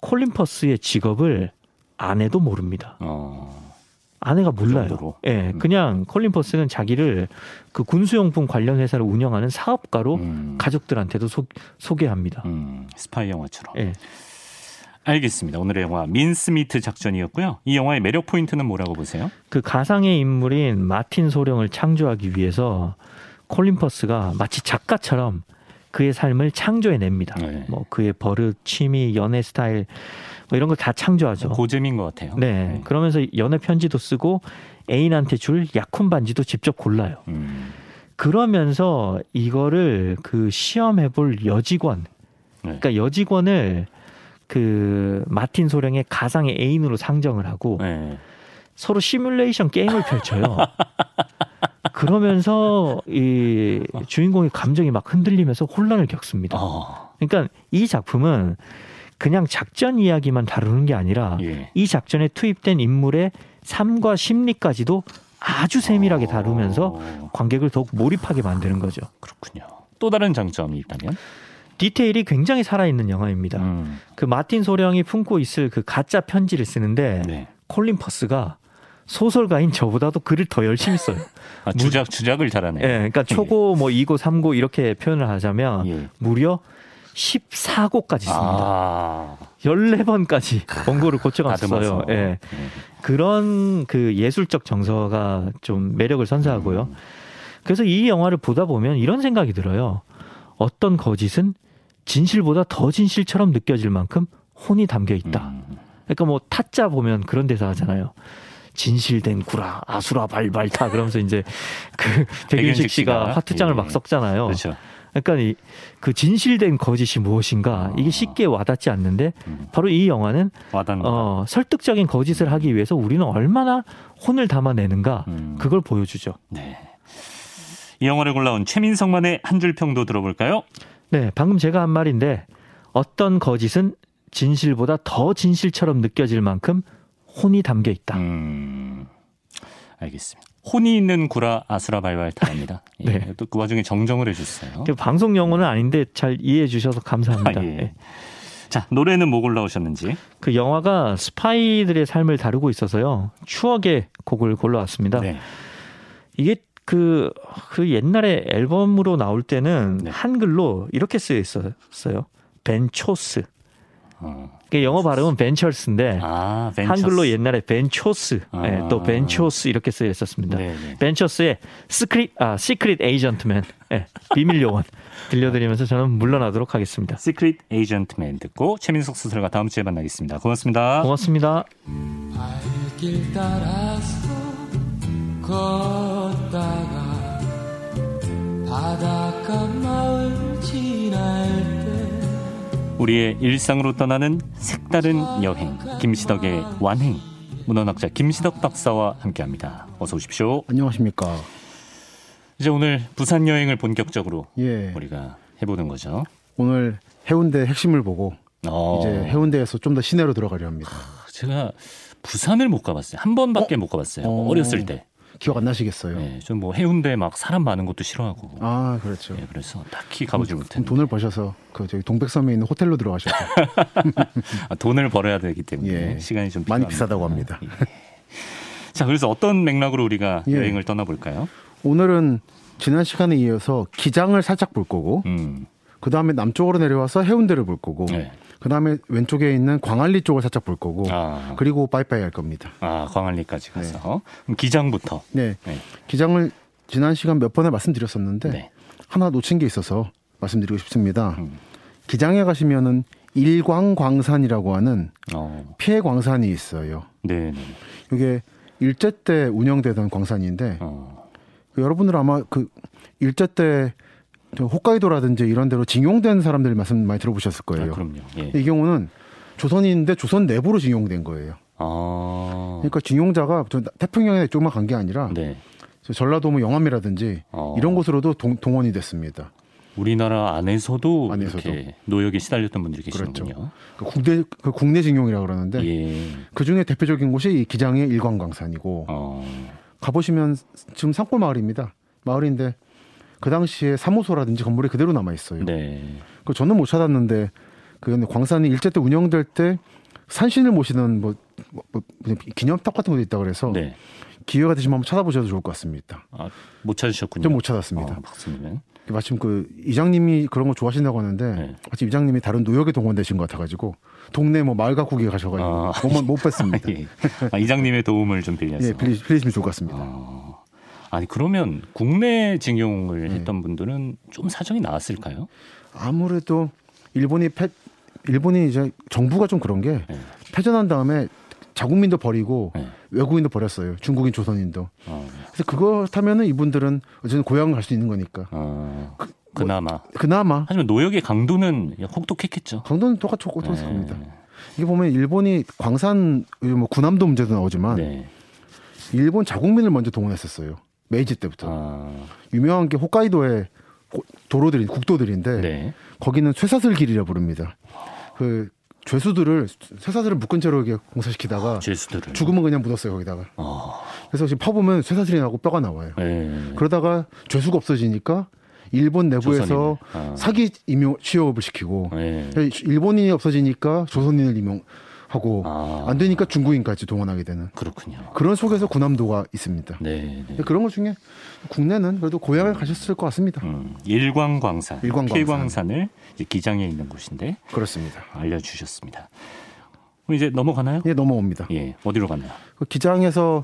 콜린퍼스의 직업을 아내도 모릅니다. 어... 아내가 몰라요. 예, 네, 음. 그냥 콜린퍼스는 자기를 그 군수용품 관련 회사를 운영하는 사업가로 음. 가족들한테도 소, 소개합니다. 음, 스파이 영화처럼. 예. 네. 알겠습니다. 오늘의 영화 민스미트 작전이었고요. 이 영화의 매력 포인트는 뭐라고 보세요? 그 가상의 인물인 마틴 소령을 창조하기 위해서 콜린퍼스가 마치 작가처럼 그의 삶을 창조해냅니다. 네. 뭐 그의 버릇, 취미, 연애 스타일 뭐 이런 걸 다 창조하죠. 고재미인 것 같아요. 네. 네. 그러면서 연애 편지도 쓰고 애인한테 줄 약혼 반지도 직접 골라요. 음. 그러면서 이거를 그 시험해볼 여직원, 네. 그러니까 여직원을 그 마틴 소령의 가상의 애인으로 상정을 하고 네. 서로 시뮬레이션 게임을 펼쳐요. 그러면서 이 주인공의 감정이 막 흔들리면서 혼란을 겪습니다. 어. 그러니까 이 작품은 그냥 작전 이야기만 다루는 게 아니라 예. 이 작전에 투입된 인물의 삶과 심리까지도 아주 세밀하게 다루면서 관객을 더욱 몰입하게 만드는 거죠. 그렇군요. 또 다른 장점이 있다면? 디테일이 굉장히 살아있는 영화입니다. 음. 그 마틴 소령이 품고 있을 그 가짜 편지를 쓰는데 네. 콜린 퍼스가 소설가인 저보다도 글을 더 열심히 써요. 아, 주작, 주작을 잘하네요. 네, 그러니까 초고, 뭐 이고, 삼고 이렇게 표현을 하자면 예. 무려 십사 고까지 씁니다. 아. 열네 번까지 원고를 고쳐갔어요. 예. 네. 그런 그 예술적 정서가 좀 매력을 선사하고요. 음. 그래서 이 영화를 보다 보면 이런 생각이 들어요. 어떤 거짓은 진실보다 더 진실처럼 느껴질 만큼 혼이 담겨 있다. 그러니까 뭐 타짜 보면 그런 대사 하잖아요. 진실된 구라 아수라 발발타 그러면서 이제 그 백윤식 씨가 화투장을 예. 막 섞잖아요. 그렇죠. 그러니까 이, 그 진실된 거짓이 무엇인가 이게 쉽게 와닿지 않는데 바로 이 영화는 어, 설득적인 거짓을 하기 위해서 우리는 얼마나 혼을 담아내는가 그걸 보여주죠. 네. 이 영화를 골라온 최민석만의 한 줄 평도 들어볼까요? 네, 방금 제가 한 말인데 어떤 거짓은 진실보다 더 진실처럼 느껴질 만큼 혼이 담겨 있다. 음, 알겠습니다. 혼이 있는 구라 아수라 발발타입니다. 예, 네. 또 그 와중에 정정을 해주세요. 방송 영어는 아닌데 잘 이해해 주셔서 감사합니다. 아, 예. 예. 자, 노래는 뭐 골라오셨는지? 그 영화가 스파이들의 삶을 다루고 있어서요. 추억의 곡을 골라왔습니다. 네. 이게 그, 그 옛날에 앨범으로 나올 때는 네. 한글로 이렇게 쓰여 있었어요. 벤처스. 어. 그러니까 영어 발음은 벤처스인데 아, 한글로 옛날에 벤처스, 아. 네, 또 벤처스 이렇게 쓰여 있었습니다. 네네. 벤처스의 시크릿, 아, 시크릿 에이전트맨, 네, 비밀 요원 들려드리면서 저는 물러나도록 하겠습니다. 시크릿 에이전트맨 듣고 최민석 수술과 다음 주에 만나겠습니다. 고맙습니다. 고맙습니다. 발길 따라서 걷다가 바닷가 마을 지날 때 우리의 일상으로 떠나는 색다른 여행 김시덕의 완행 문헌학자 김시덕 박사와 함께합니다. 어서 오십시오. 안녕하십니까. 이제 오늘 부산 여행을 본격적으로 예. 우리가 해보는 거죠. 오늘 해운대 핵심을 보고 어. 이제 해운대에서 좀 더 시내로 들어가려 합니다. 아, 제가 부산을 못 가봤어요. 한 번밖에 어? 못 가봤어요. 어. 어렸을 때. 기억 안 나시겠어요? 네, 좀 뭐 해운대 막 사람 많은 것도 싫어하고. 아, 그렇죠. 네, 그래서 딱히 가보지 못했는데. 돈을 버셔서 그 저기 동백섬에 있는 호텔로 들어가셨죠. 아, 돈을 벌어야 되기 때문에 예, 시간이 좀 많이 필요합니다. 비싸다고 합니다. 예. 자, 그래서 어떤 맥락으로 우리가 예. 여행을 떠나볼까요? 오늘은 지난 시간에 이어서 기장을 살짝 볼 거고, 음. 그 다음에 남쪽으로 내려와서 해운대를 볼 거고, 예. 그다음에 왼쪽에 있는 광안리 쪽을 살짝 볼 거고 아. 그리고 빠이빠이 할 겁니다. 아, 광안리까지 가서. 네. 그럼 기장부터. 네. 네. 기장을 지난 시간 몇 번에 말씀드렸었는데 네. 하나 놓친 게 있어서 말씀드리고 싶습니다. 음. 기장에 가시면은 일광광산이라고 하는 어. 피해 광산이 있어요. 네. 이게 일제 때 운영되던 광산인데 어. 여러분들 아마 그 일제 때 홋카이도라든지 이런 데로 징용된 사람들 말씀 많이 들어보셨을 거예요. 아, 그럼요. 예. 이 경우는 조선인인데 조선 내부로 징용된 거예요. 아. 그러니까 징용자가 태평양에 조금만 간 게 아니라 네. 전라도 뭐 영암이라든지 아. 이런 곳으로도 동, 동원이 됐습니다. 우리나라 안에서도, 안에서도. 이렇게 노역에 시달렸던 분들이 계시군요. 그렇죠. 그 국내, 그 국내 징용이라고 그러는데 예. 그중에 대표적인 곳이 이 기장의 일광광산이고 어. 가보시면 지금 산골마을입니다. 마을인데 그 당시에 사무소라든지 건물이 그대로 남아있어요. 네. 그 저는 못 찾았는데 그 광산이 일제 때 운영될 때 산신을 모시는 뭐, 뭐, 뭐 기념탑 같은 것도 있다고 그래서 네. 기회가 되시면 한번 찾아보셔도 좋을 것 같습니다. 아, 못 찾으셨군요. 좀 못 찾았습니다. 아, 박수님은. 마침 그 이장님이 그런 거 좋아하신다고 하는데 네. 마침 이장님이 다른 노역에 동원되신 것 같아가지고 동네 뭐 마을 가꾸기에 가셔가지고 아, 못, 못 뵀습니다. 예. 아, 이장님의 도움을 좀 빌려서. 예, 빌리, 빌리시면 좋을 것 같습니다. 아, 아니 그러면 국내 징용을 네. 했던 분들은 좀 사정이 나았을까요? 아무래도 일본이 패, 일본이 이제 정부가 좀 그런 게 네. 패전한 다음에 자국민도 버리고 네. 외국인도 버렸어요. 중국인, 조선인도. 어. 그래서 그거 타면은 이분들은 어쨌든 고향을 갈 수 있는 거니까. 어. 그, 그나마. 뭐, 그나마. 하지만 노역의 강도는 혹독했겠죠. 강도는 똑같이 혹독했을 네. 겁니다. 이게 보면 일본이 광산, 뭐 군함도 문제도 나오지만 네. 일본 자국민을 먼저 동원했었어요. 메이지 때부터. 아. 유명한 게 홋카이도의 도로들이 국도들인데 네. 거기는 쇠사슬 길이라 부릅니다. 그 죄수들을 쇠사슬을 묶은 채로 이렇게 공사시키다가 아, 죽으면 그냥 묻었어요 거기다가. 아. 그래서 지금 파보면 쇠사슬이 나고 뼈가 나와요. 에이. 그러다가 죄수가 없어지니까 일본 내부에서 아. 사기 임용 취업을 시키고 에이. 일본인이 없어지니까 조선인을 임용하고 아. 안 되니까 중국인까지 동원하게 되는. 그렇군요. 그런 속에서 군함도가 있습니다. 네, 네. 그런 것 중에 국내는 그래도 고향을 음. 가셨을 것 같습니다. 음. 일광광산, 일광광산. 일광광산을 이제 기장에 있는 곳인데 그렇습니다. 알려주셨습니다. 그럼 이제 넘어가나요? 예, 넘어옵니다. 예, 어디로 가나요? 그 기장에서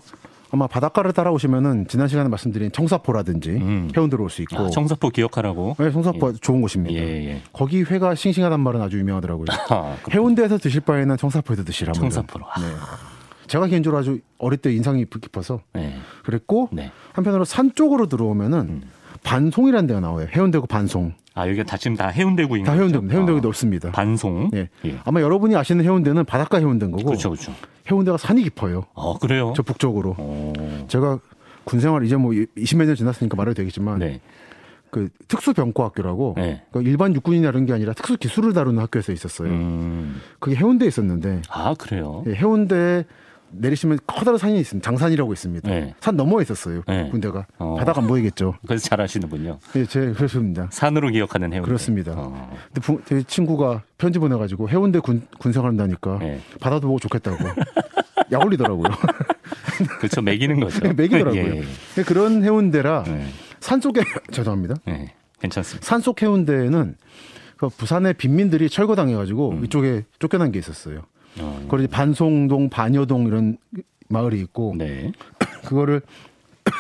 아마 바닷가를 따라오시면은 지난 시간에 말씀드린 청사포라든지 음. 해운대로 올 수 있고. 아, 청사포 기억하라고. 네, 청사포 예. 좋은 곳입니다. 예, 예. 거기 회가 싱싱하단 말은 아주 유명하더라고요. 아, 해운대에서 드실 바에는 청사포에서 드시라. 청사포로. 아. 네. 제가 개인적으로 아주 어릴 때 인상이 깊어서 네. 그랬고 네. 한편으로 산 쪽으로 들어오면은 음. 반송이라는 데가 나와요. 해운대구 반송. 아, 여기가 다 지금 다 해운대구인 거죠? 다 해운대구, 해운대구 아, 넓습니다. 반송. 예. 예. 아마 여러분이 아시는 해운대는 바닷가 해운대인 거고. 그렇죠, 그렇죠. 해운대가 산이 깊어요. 아, 그래요? 저 북쪽으로. 오. 제가 군생활 이제 뭐 이십몇 년 지났으니까 말해도 되겠지만 네. 그 특수병과학교라고 네. 그러니까 일반 육군이 다른 게 아니라 특수 기술을 다루는 학교에서 있었어요. 음. 그게 해운대에 있었는데. 아, 그래요? 예, 해운대에 내리시면 커다란 산이 있습니다. 장산이라고 있습니다. 네. 산 넘어에 있었어요. 네. 군대가. 어. 바다가 안 보이겠죠. 그래서 잘 아시는군요. 예, 제 그렇습니다. 산으로 기억하는 해운대. 그렇습니다. 어. 근데 부, 제 친구가 편지 보내가지고 해운대 군, 군생활한다니까 네. 바다도 보고 좋겠다고 약 올리더라고요. 그렇죠. 매기는 거죠. 네, 매기더라고요. 예, 예. 그런 해운대라 네. 산속에 죄송합니다. 네, 괜찮습니다. 산속 해운대에는 부산의 빈민들이 철거당해가지고 음. 이쪽에 쫓겨난 게 있었어요. 어. 그걸 이제 반송동, 반여동 이런 마을이 있고 네. 그거를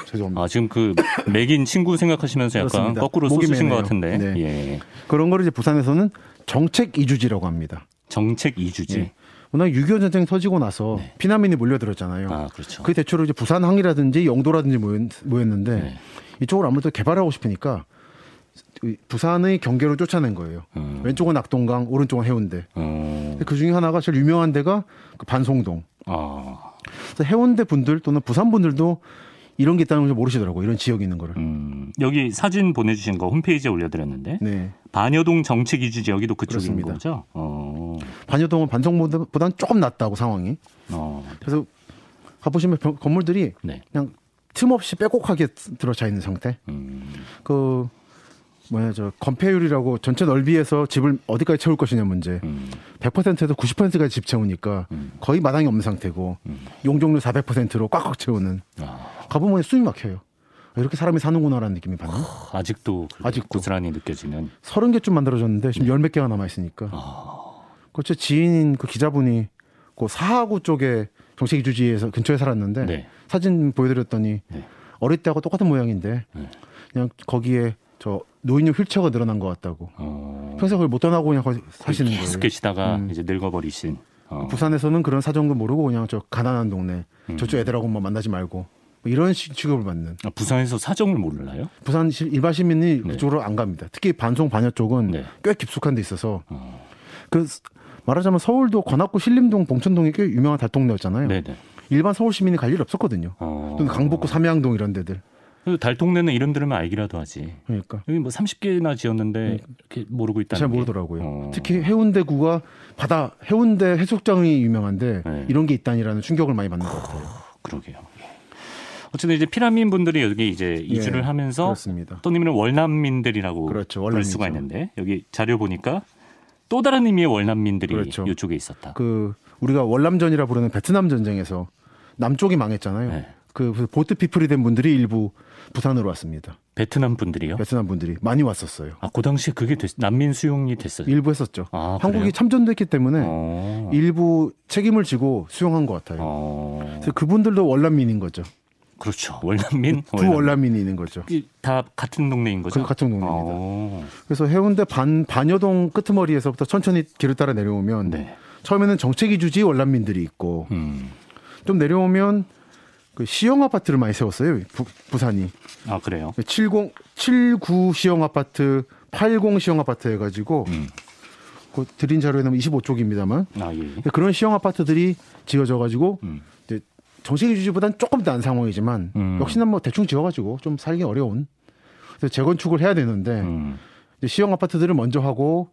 죄송합니다. 아, 지금 그 맥인 친구 생각하시면서 약간 그렇습니다. 거꾸로 쏘시신 것 같은데 네. 예. 그런 거를 이제 부산에서는 정책 이주지라고 합니다. 정책 이주지. 예. 워낙 육이오 전쟁 터지고 나서 네. 피난민이 몰려들었잖아요. 아, 그렇죠. 그 대체로 이제 부산항이라든지 영도라든지 모였는데 네. 이쪽을 아무래도 개발하고 싶으니까 부산의 경계로 쫓아낸 거예요. 음. 왼쪽은 낙동강, 오른쪽은 해운대. 음. 그 중에 하나가 제일 유명한 데가 그 반송동. 아. 그래서 해운대 분들 또는 부산 분들도 이런 게 있다는 걸 모르시더라고요. 이런 지역이 있는 거를. 음. 여기 사진 보내주신 거 홈페이지에 올려드렸는데 네. 반여동 정책이지 지역이도 그쪽인 거죠? 어. 반여동은 반송보다는 조금 낫다고 상황이. 어. 네. 그래서 가보시면 건물들이 네. 그냥 틈없이 빼곡하게 들어차 있는 상태. 음. 그 뭐냐 저 건폐율이라고 전체 넓이에서 집을 어디까지 채울 것이냐 문제. 음. 백 퍼센트에서 구십 퍼센트까지 집 채우니까 음. 거의 마당이 없는 상태고 음. 용적률 사백 퍼센트로 꽉꽉 채우는. 아. 가보면 숨이 막혀요. 이렇게 사람이 사는구나라는 느낌이 받는. 아, 아직도 아직도 고스란히 느껴지는. 서른 개쯤 만들어졌는데 지금 열 몇 개가 남아 있으니까. 아. 제 지인인 그 기자분이 그 사하구 쪽에 정책 이주지에서 근처에 살았는데 네. 사진 보여드렸더니 네. 어릴 때하고 똑같은 모양인데 네. 그냥 거기에 저 노인용 휠체어가 늘어난 것 같다고. 어... 평생 그걸 못 떠나고 그냥 사시는 거예요. 계속 계시다가 음. 이제 늙어버리신. 어. 부산에서는 그런 사정도 모르고 그냥 저 가난한 동네 음. 저쪽 애들하고 뭐 만나지 말고 뭐 이런 취급을 받는. 아, 부산에서 사정을 몰라요? 부산 일반 시민이 네. 그쪽으로 안 갑니다. 특히 반송 반여 쪽은 네. 꽤 깊숙한 데 있어서. 어. 그 말하자면 서울도 관악구 신림동 봉천동이 꽤 유명한 달동네였잖아요. 네네. 일반 서울 시민이 갈 일 없었거든요. 어... 또는 강북구 삼양동 이런 데들. 달동네는 이름 들으면 알기라도 하지. 그러니까 여기 뭐 삼십 개나 지었는데 그러니까. 이렇게 모르고 있다는 잘 게. 모르더라고요. 어... 특히 해운대구가 바다 해운대 해수욕장이 유명한데 네. 이런 게 있다니라는 충격을 많이 받는 어... 것 같아요. 그러게요. 어쨌든 이제 피난민 분들이 여기 이제 이주를 예, 하면서 그렇습니다. 또 아니면 월난민들이라고 그렇죠, 볼 수가 있는데 여기 자료 보니까 또 다른 의미의 월남민들이 그렇죠. 이쪽에 있었다. 그 우리가 월남전이라 부르는 베트남 전쟁에서 남쪽이 망했잖아요. 네. 그 보트 피플이 된 분들이 일부 부산으로 왔습니다. 베트남 분들이요? 베트남 분들이 많이 왔었어요. 아, 그 당시에 그게 됐, 난민 수용이 됐어요? 일부 했었죠. 아, 한국이 그래요? 참전됐기 때문에 어... 일부 책임을 지고 수용한 것 같아요. 어... 그래서 그분들도 월남민인 거죠. 그렇죠. 월남민? 두 월남민. 월남민이 있는 거죠. 다 같은 동네인 거죠? 같은 동네입니다. 오. 그래서 해운대 반, 반여동 끄트머리에서부터 천천히 길을 따라 내려오면 네. 처음에는 정책이주지 월남민들이 있고 음. 좀 내려오면 그 시형아파트를 많이 세웠어요. 부, 부산이. 아 그래요? 칠십, 칠십구 시형아파트, 팔십 시형아파트 해가지고 음. 그 드린 자료에는 이십오 쪽입니다만 아, 예. 그런 시형아파트들이 지어져가지고 음. 이제 정식 유지보다는 조금 더 안 상황이지만 음. 역시나 뭐 대충 지어가지고 좀 살기 어려운 그래서 재건축을 해야 되는데 음. 시형 아파트들을 먼저 하고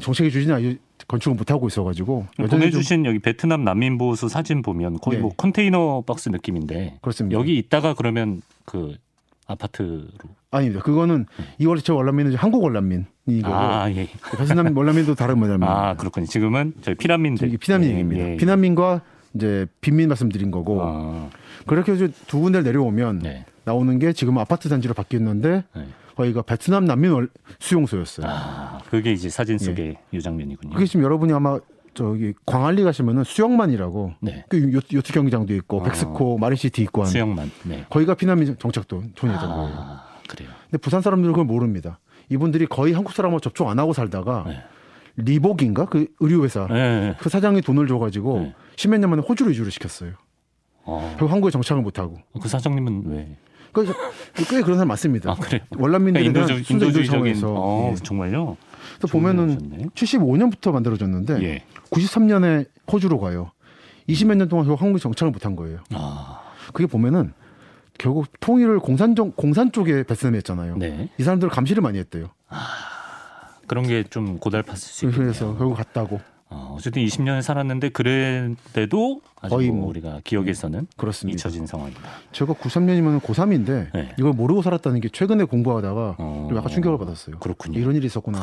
정식 유지는 아직 건축을 못 하고 있어가지고 보내주신 여기 베트남 난민보호소 사진 보면 거의 네. 뭐 컨테이너 박스 느낌인데 그렇습니다. 여기 있다가 그러면 그 아파트로 아닙니다. 그거는 네. 이월이차 월남민은 한국 월남민인 거고 아, 예. 베트남 월남민도 다른 모양입니다. 아 그렇군요. 지금은 저희 피난민들 피난민 얘기입니다. 예, 예. 피난민과 이제 빈민 말씀드린 거고 아. 그렇게 이제 두 군데를 내려오면 네. 나오는 게 지금 아파트 단지로 바뀌었는데 네. 거기가 베트남 난민 수용소였어요. 아, 그게 이제 사진 속의 예. 이 장면이군요. 그게 지금 여러분이 아마 저기 광안리 가시면은 수영만이라고 네. 그 요트, 요트 경기장도 있고 아. 백스코 마린시티 있고 한 수영만. 네. 거기가 피난민 정착도 존이던 아. 거예요. 그래요. 근데 부산 사람들은 그걸 모릅니다. 이분들이 거의 한국 사람하고 접촉 안 하고 살다가. 네. 리복인가 그 의류회사 네. 그 사장이 돈을 줘가지고 네. 십몇 년 만에 호주로 이주를 시켰어요. 아. 결국 한국에 정착을 못하고. 그 사장님은 왜? 꽤, 꽤 그런 사람 많습니다. 아, 그래. 월남민들에 대한 그러니까 인도주의, 순전주의적인. 어, 예. 정말요? 그래서 보면은 하셨네. 칠십오 년부터 만들어졌는데 예. 구십삼 년에 호주로 가요. 이십몇 년 동안 결국 한국에 정착을 못한 거예요. 아. 그게 보면은 결국 통일을 공산 정 공산 쪽에 베트남이 했잖아요. 네. 이 사람들 감시를 많이 했대요. 아. 그런 게 좀 고달팠을 수 있겠네요. 그래서 결국 갔다고. 어, 어쨌든 이십 년을 살았는데 그래도 아직 거의 뭐 우리가 기억에서는 그렇습니다. 잊혀진 상황입니다. 제가 구십삼 년이면 고삼인데 네. 이걸 모르고 살았다는 게 최근에 공부하다가 어... 좀 약간 충격을 받았어요. 그렇군요. 이런 일이 있었구나.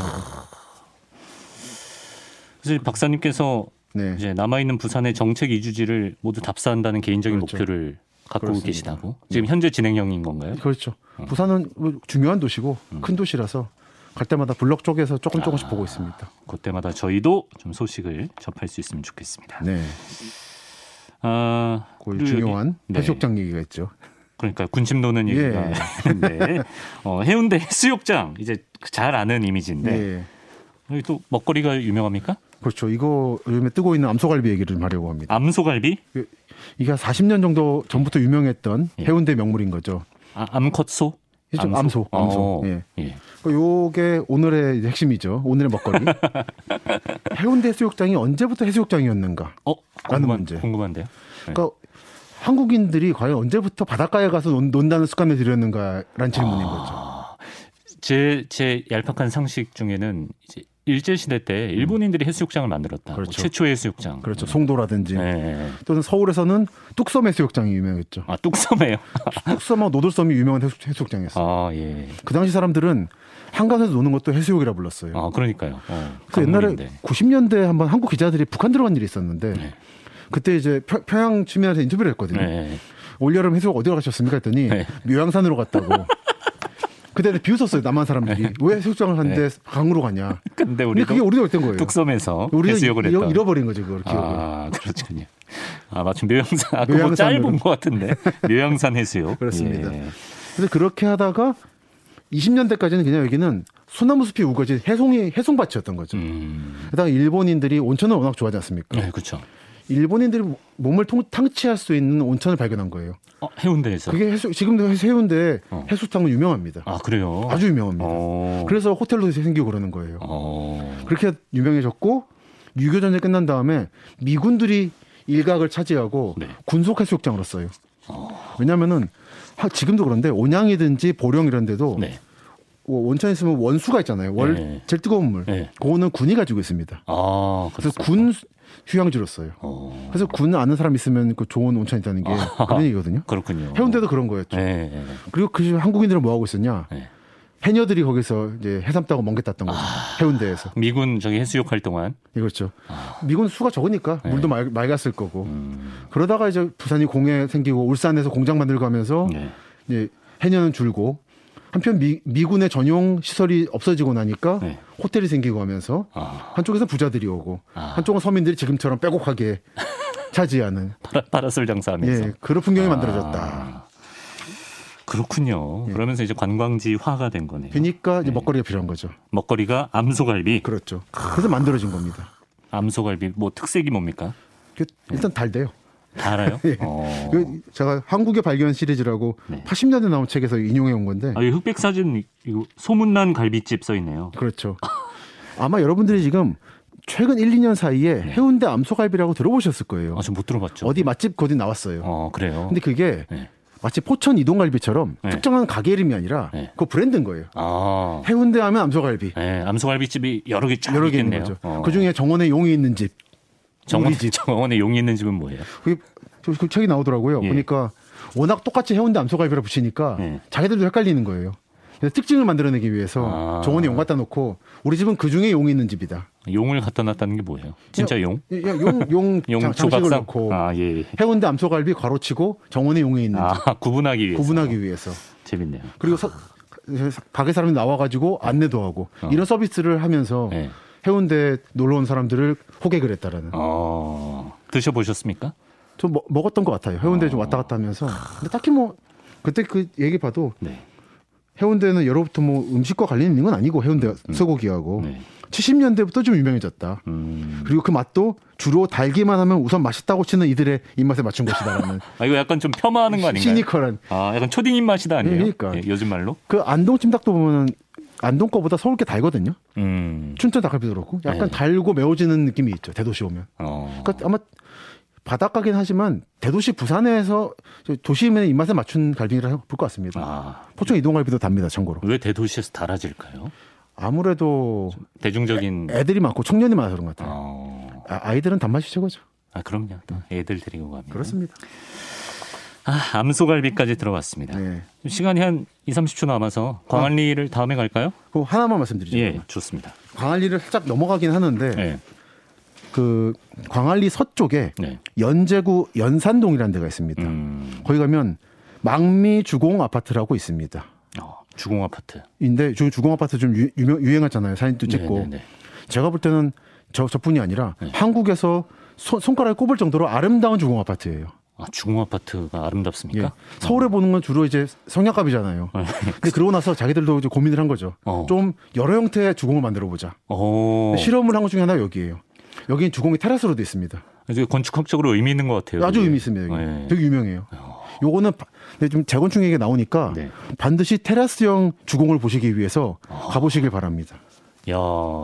그래서 박사님께서 네. 이제 남아있는 부산의 정책 이주지를 모두 답사한다는 개인적인 그렇죠. 목표를 갖고 그렇습니다. 계시다고. 지금 현재 진행형인 건가요? 그렇죠. 어. 부산은 중요한 도시고 음. 큰 도시라서 갈 때마다 블록 쪽에서 조금 조금씩 아, 보고 있습니다. 그때마다 저희도 좀 소식을 접할 수 있으면 좋겠습니다. 네. 아, 중요한 여기, 해수욕장 네. 얘기가 있죠. 그러니까 군침 도는 얘기가 있는데 예. 어, 해운대 해수욕장 이제 잘 아는 이미지인데 예. 여기 또 먹거리가 유명합니까? 그렇죠. 이거 요즘에 뜨고 있는 암소갈비 얘기를 하려고 합니다. 암소갈비? 이게 사십 년 정도 전부터 유명했던 예. 해운대 명물인 거죠. 아, 암컷소? 암소, 암소. 암소. 예. 예. 요게 오늘의 이제 핵심이죠. 오늘의 먹거리. 해운대 해수욕장이 언제부터 해수욕장이었는가? 어, 라는 문제. 궁금한데요. 네. 그러니까 한국인들이 과연 언제부터 바닷가에 가서 논, 논다는 습관을 들였는가라는 질문인 아... 거죠. 제, 제 얄팍한 상식 중에는 이제 일제 시대 때 일본인들이 해수욕장을 만들었다. 그렇죠. 최초의 해수욕장. 그렇죠. 송도라든지 네. 또는 서울에서는 뚝섬 해수욕장이 유명했죠. 아 뚝섬이에요? 뚝섬하고 노들섬이 유명한 해수욕장이었어요. 아 예. 그 당시 사람들은 한강에서 노는 것도 해수욕이라 불렀어요. 아 그러니까요. 어, 그 옛날에 구십 년대 한번 한국 기자들이 북한 들어간 일이 있었는데 네. 그때 이제 평, 평양 시민한테 인터뷰를 했거든요. 네. 올 여름 해수욕 어디로 가셨습니까? 했더니 네. 묘양산으로 갔다고. 그때는 비웃었어요. 남한 사람들이. 왜 해수욕장을 하는데 네. 강으로 가냐. 근데, 우리도 근데 그게 우리도 했던 거예요. 북섬에서 해수욕을 했던. 잃어버린 거죠. 그걸 기억을. 아, 그렇군요. 아, 마침 묘양산. 아까 뭐 짧은 것 같은데. 묘양산 해수욕. 그렇습니다. 예. 그래서 그렇게 하다가 이십 년대까지는 그냥 여기는 소나무숲이 우거진 해송이, 해송밭이었던 거죠. 음. 게다가 일본인들이 온천을 워낙 좋아하지 않습니까? 네, 그렇죠. 일본인들이 몸을 통, 탕치할 수 있는 온천을 발견한 거예요. 어, 해운대에서? 그게 해수, 지금도 해운대 어. 해수탕은 유명합니다. 아, 그래요? 아주 유명합니다. 오. 그래서 호텔도 생기고 그러는 거예요. 오. 그렇게 유명해졌고, 유교전쟁이 끝난 다음에 미군들이 일각을 차지하고 네. 군속 해수욕장으로 써요. 왜냐면은 지금도 그런데 온양이든지 보령 이런 데도 네. 원천에 있으면 원수가 있잖아요. 월, 네. 제일 뜨거운 물. 네. 그거는 군이 가지고 있습니다. 아, 그래서 군 휴양지로 써요. 어. 그래서 군 아는 사람 있으면 그 좋은 온천이 있다는 게 아. 그런 얘기거든요. 그렇군요. 해운대도 그런 거였죠. 네. 그리고 그 한국인들은 뭐 하고 있었냐. 네. 해녀들이 거기서 이제 해삼 따고 멍게 땄던 거죠. 아, 해운대에서. 미군 저기 해수욕할 동안. 예, 그렇죠. 아, 미군 수가 적으니까 네. 물도 맑, 맑았을 거고. 음. 그러다가 이제 부산이 공해 생기고 울산에서 공장 만들고 하면서 네. 이제 해녀는 줄고 한편 미, 미군의 전용 시설이 없어지고 나니까 네. 호텔이 생기고 하면서 아. 한쪽에서 부자들이 오고 아. 한쪽은 서민들이 지금처럼 빼곡하게 차지하는. 파라솔 장사하면서. 예, 그런 풍경이 아. 만들어졌다. 그렇군요. 예. 그러면서 이제 관광지화가 된 거네요. 그러니까 이제 네. 먹거리가 필요한 거죠. 먹거리가 암소갈비. 그렇죠. 그래서 만들어진 겁니다. 암소갈비 뭐 특색이 뭡니까? 일단 달대요. 달아요? 예. 어. 제가 한국의 발견 시리즈라고 네. 팔십 년대 나온 책에서 인용해 온 건데. 아, 이 흑백 사진 이거 소문난 갈비집 써 있네요. 그렇죠. 아마 여러분들이 지금 최근 일, 이 년 사이에 네. 해운대 암소갈비라고 들어보셨을 거예요. 아, 전 못 들어봤죠. 어디 맛집 거기 나왔어요. 어, 그래요. 근데 그게 네. 마치 포천 이동갈비처럼 네. 특정한 가게 이름이 아니라 네. 그 브랜드인 거예요. 아. 해운대 하면 암소갈비. 네, 암소갈비집이 여러 개 쫙 있겠네요. 어. 그중에 정원에 용이 있는 집. 정원, 정원에 용이 있는 집은 뭐예요? 그게, 그 책이 나오더라고요. 예. 보니까 워낙 똑같이 해운대 암소갈비라 붙이니까 예. 자기들도 헷갈리는 거예요. 그래서 특징을 만들어내기 위해서 아. 정원에 용 갖다 놓고 우리 집은 그중에 용이 있는 집이다. 용을 갖다 놨다는 게 뭐예요? 진짜 용? 용, 용, 용 장, 장식을 넣고 아, 예, 예. 해운대 암소갈비 괄호치고 정원에 용이 있는지 아, 구분하기 위해서 구분하기 위해서 재밌네요. 그리고 서, 가게 사람이 나와가지고 안내도 하고 어. 이런 서비스를 하면서 네. 해운대에 놀러 온 사람들을 호객을 했다라는. 어, 드셔보셨습니까? 좀 뭐, 먹었던 것 같아요. 해운대 어. 좀 왔다 갔다 하면서 근데 딱히 뭐 그때 그 얘기 봐도 네. 해운대는 여러부터 뭐 음식과 관련 있는 건 아니고 해운대 음. 소고기하고. 네. 칠십 년대부터 좀 유명해졌다. 음. 그리고 그 맛도 주로 달기만 하면 우선 맛있다고 치는 이들의 입맛에 맞춘 것이다라는. 아, 이거 약간 좀 폄하하는 거 아닌가요? 시니컬한. 아, 약간 초딩 입맛이다 아니에요? 네, 그러니까. 예, 요즘 말로. 그 안동 찜닭도 보면은 안동 거보다 서울 게 달거든요. 음. 춘천 닭갈비도 그렇고 약간 네. 달고 매워지는 느낌이 있죠. 대도시 오면. 어. 그러니까 아마 바닷가긴 하지만 대도시 부산에서 도시민의 입맛에 맞춘 갈비라고 볼 것 같습니다. 아. 포천 이동갈비도 답니다. 참고로. 왜 대도시에서 달아질까요? 아무래도 대중적인 애들이 많고 청년이 많아서 그런 것 같아요. 어... 아, 아이들은 단맛이 최고죠. 아, 그럼요. 애들 데리고 갑니다. 그렇습니다. 아, 암소갈비까지 들어봤습니다. 네. 시간이 한 이삼십 초 남아서 광안리를 아, 다음에 갈까요? 그럼 하나만 말씀드리죠. 예, 좋습니다. 광안리를 살짝 넘어가긴 하는데 네. 그 광안리 서쪽에 네. 연제구 연산동이라는 데가 있습니다. 음... 거기 가면 망미 주공 아파트라고 있습니다. 어. 주공 아파트인데 지금 주공 아파트 좀 유, 유명, 유행하잖아요. 사진도 찍고. 네네네. 제가 볼 때는 저, 저뿐이 아니라 네. 한국에서 소, 손가락을 꼽을 정도로 아름다운 주공 아파트예요. 아, 주공 아파트가 아름답습니까? 예. 서울에 어. 보는 건 주로 이제 성약값이잖아요. 근데 그러고 나서 자기들도 이제 고민을 한 거죠. 어. 좀 여러 형태의 주공을 만들어 보자. 실험을 한 것 중에 하나가 여기예요. 여기는 주공이 테라스로도 있습니다. 아주 건축학적으로 의미 있는 것 같아요. 아주 여기. 의미 있습니다. 여기. 네. 되게 유명해요. 어. 요거는 근데 좀 재건축 얘기가 나오니까 네. 반드시 테라스형 주공을 보시기 위해서 아. 가보시길 바랍니다. 야.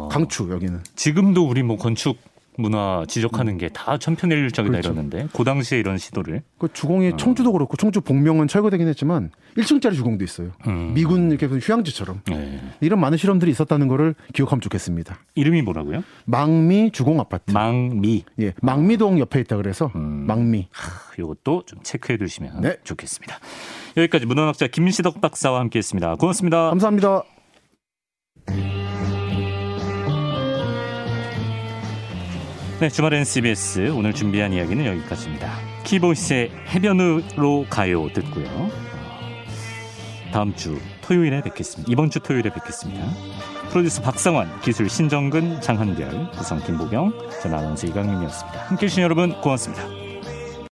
강추 여기는. 지금도 우리 뭐 건축 문화 지적하는 게 다 천편일률적이다 그렇죠. 이러는데 그 당시에 이런 시도를. 그 주공이 어. 청주도 그렇고 청주 복명은 철거되긴 했지만 일 층짜리 주공도 있어요. 음. 미군 이렇게 휴양지처럼. 네. 이런 많은 실험들이 있었다는 거를 기억하면 좋겠습니다. 이름이 뭐라고요? 망미 주공 아파트. 망미. 예, 망미동 옆에 있다 그래서 음. 망미. 하, 이것도 좀 체크해 두시면 네. 좋겠습니다. 여기까지 문헌학자 김시덕 박사와 함께했습니다. 고맙습니다. 감사합니다. 네, 주말엔 씨비에스 오늘 준비한 이야기는 여기까지입니다. 키보이스의 해변으로 가요 듣고요. 다음 주 토요일에 뵙겠습니다. 이번 주 토요일에 뵙겠습니다. 프로듀서 박상원, 기술 신정근, 장한결, 구성 김보경, 전 아나운서 이강민이었습니다. 함께해 주신 여러분 고맙습니다.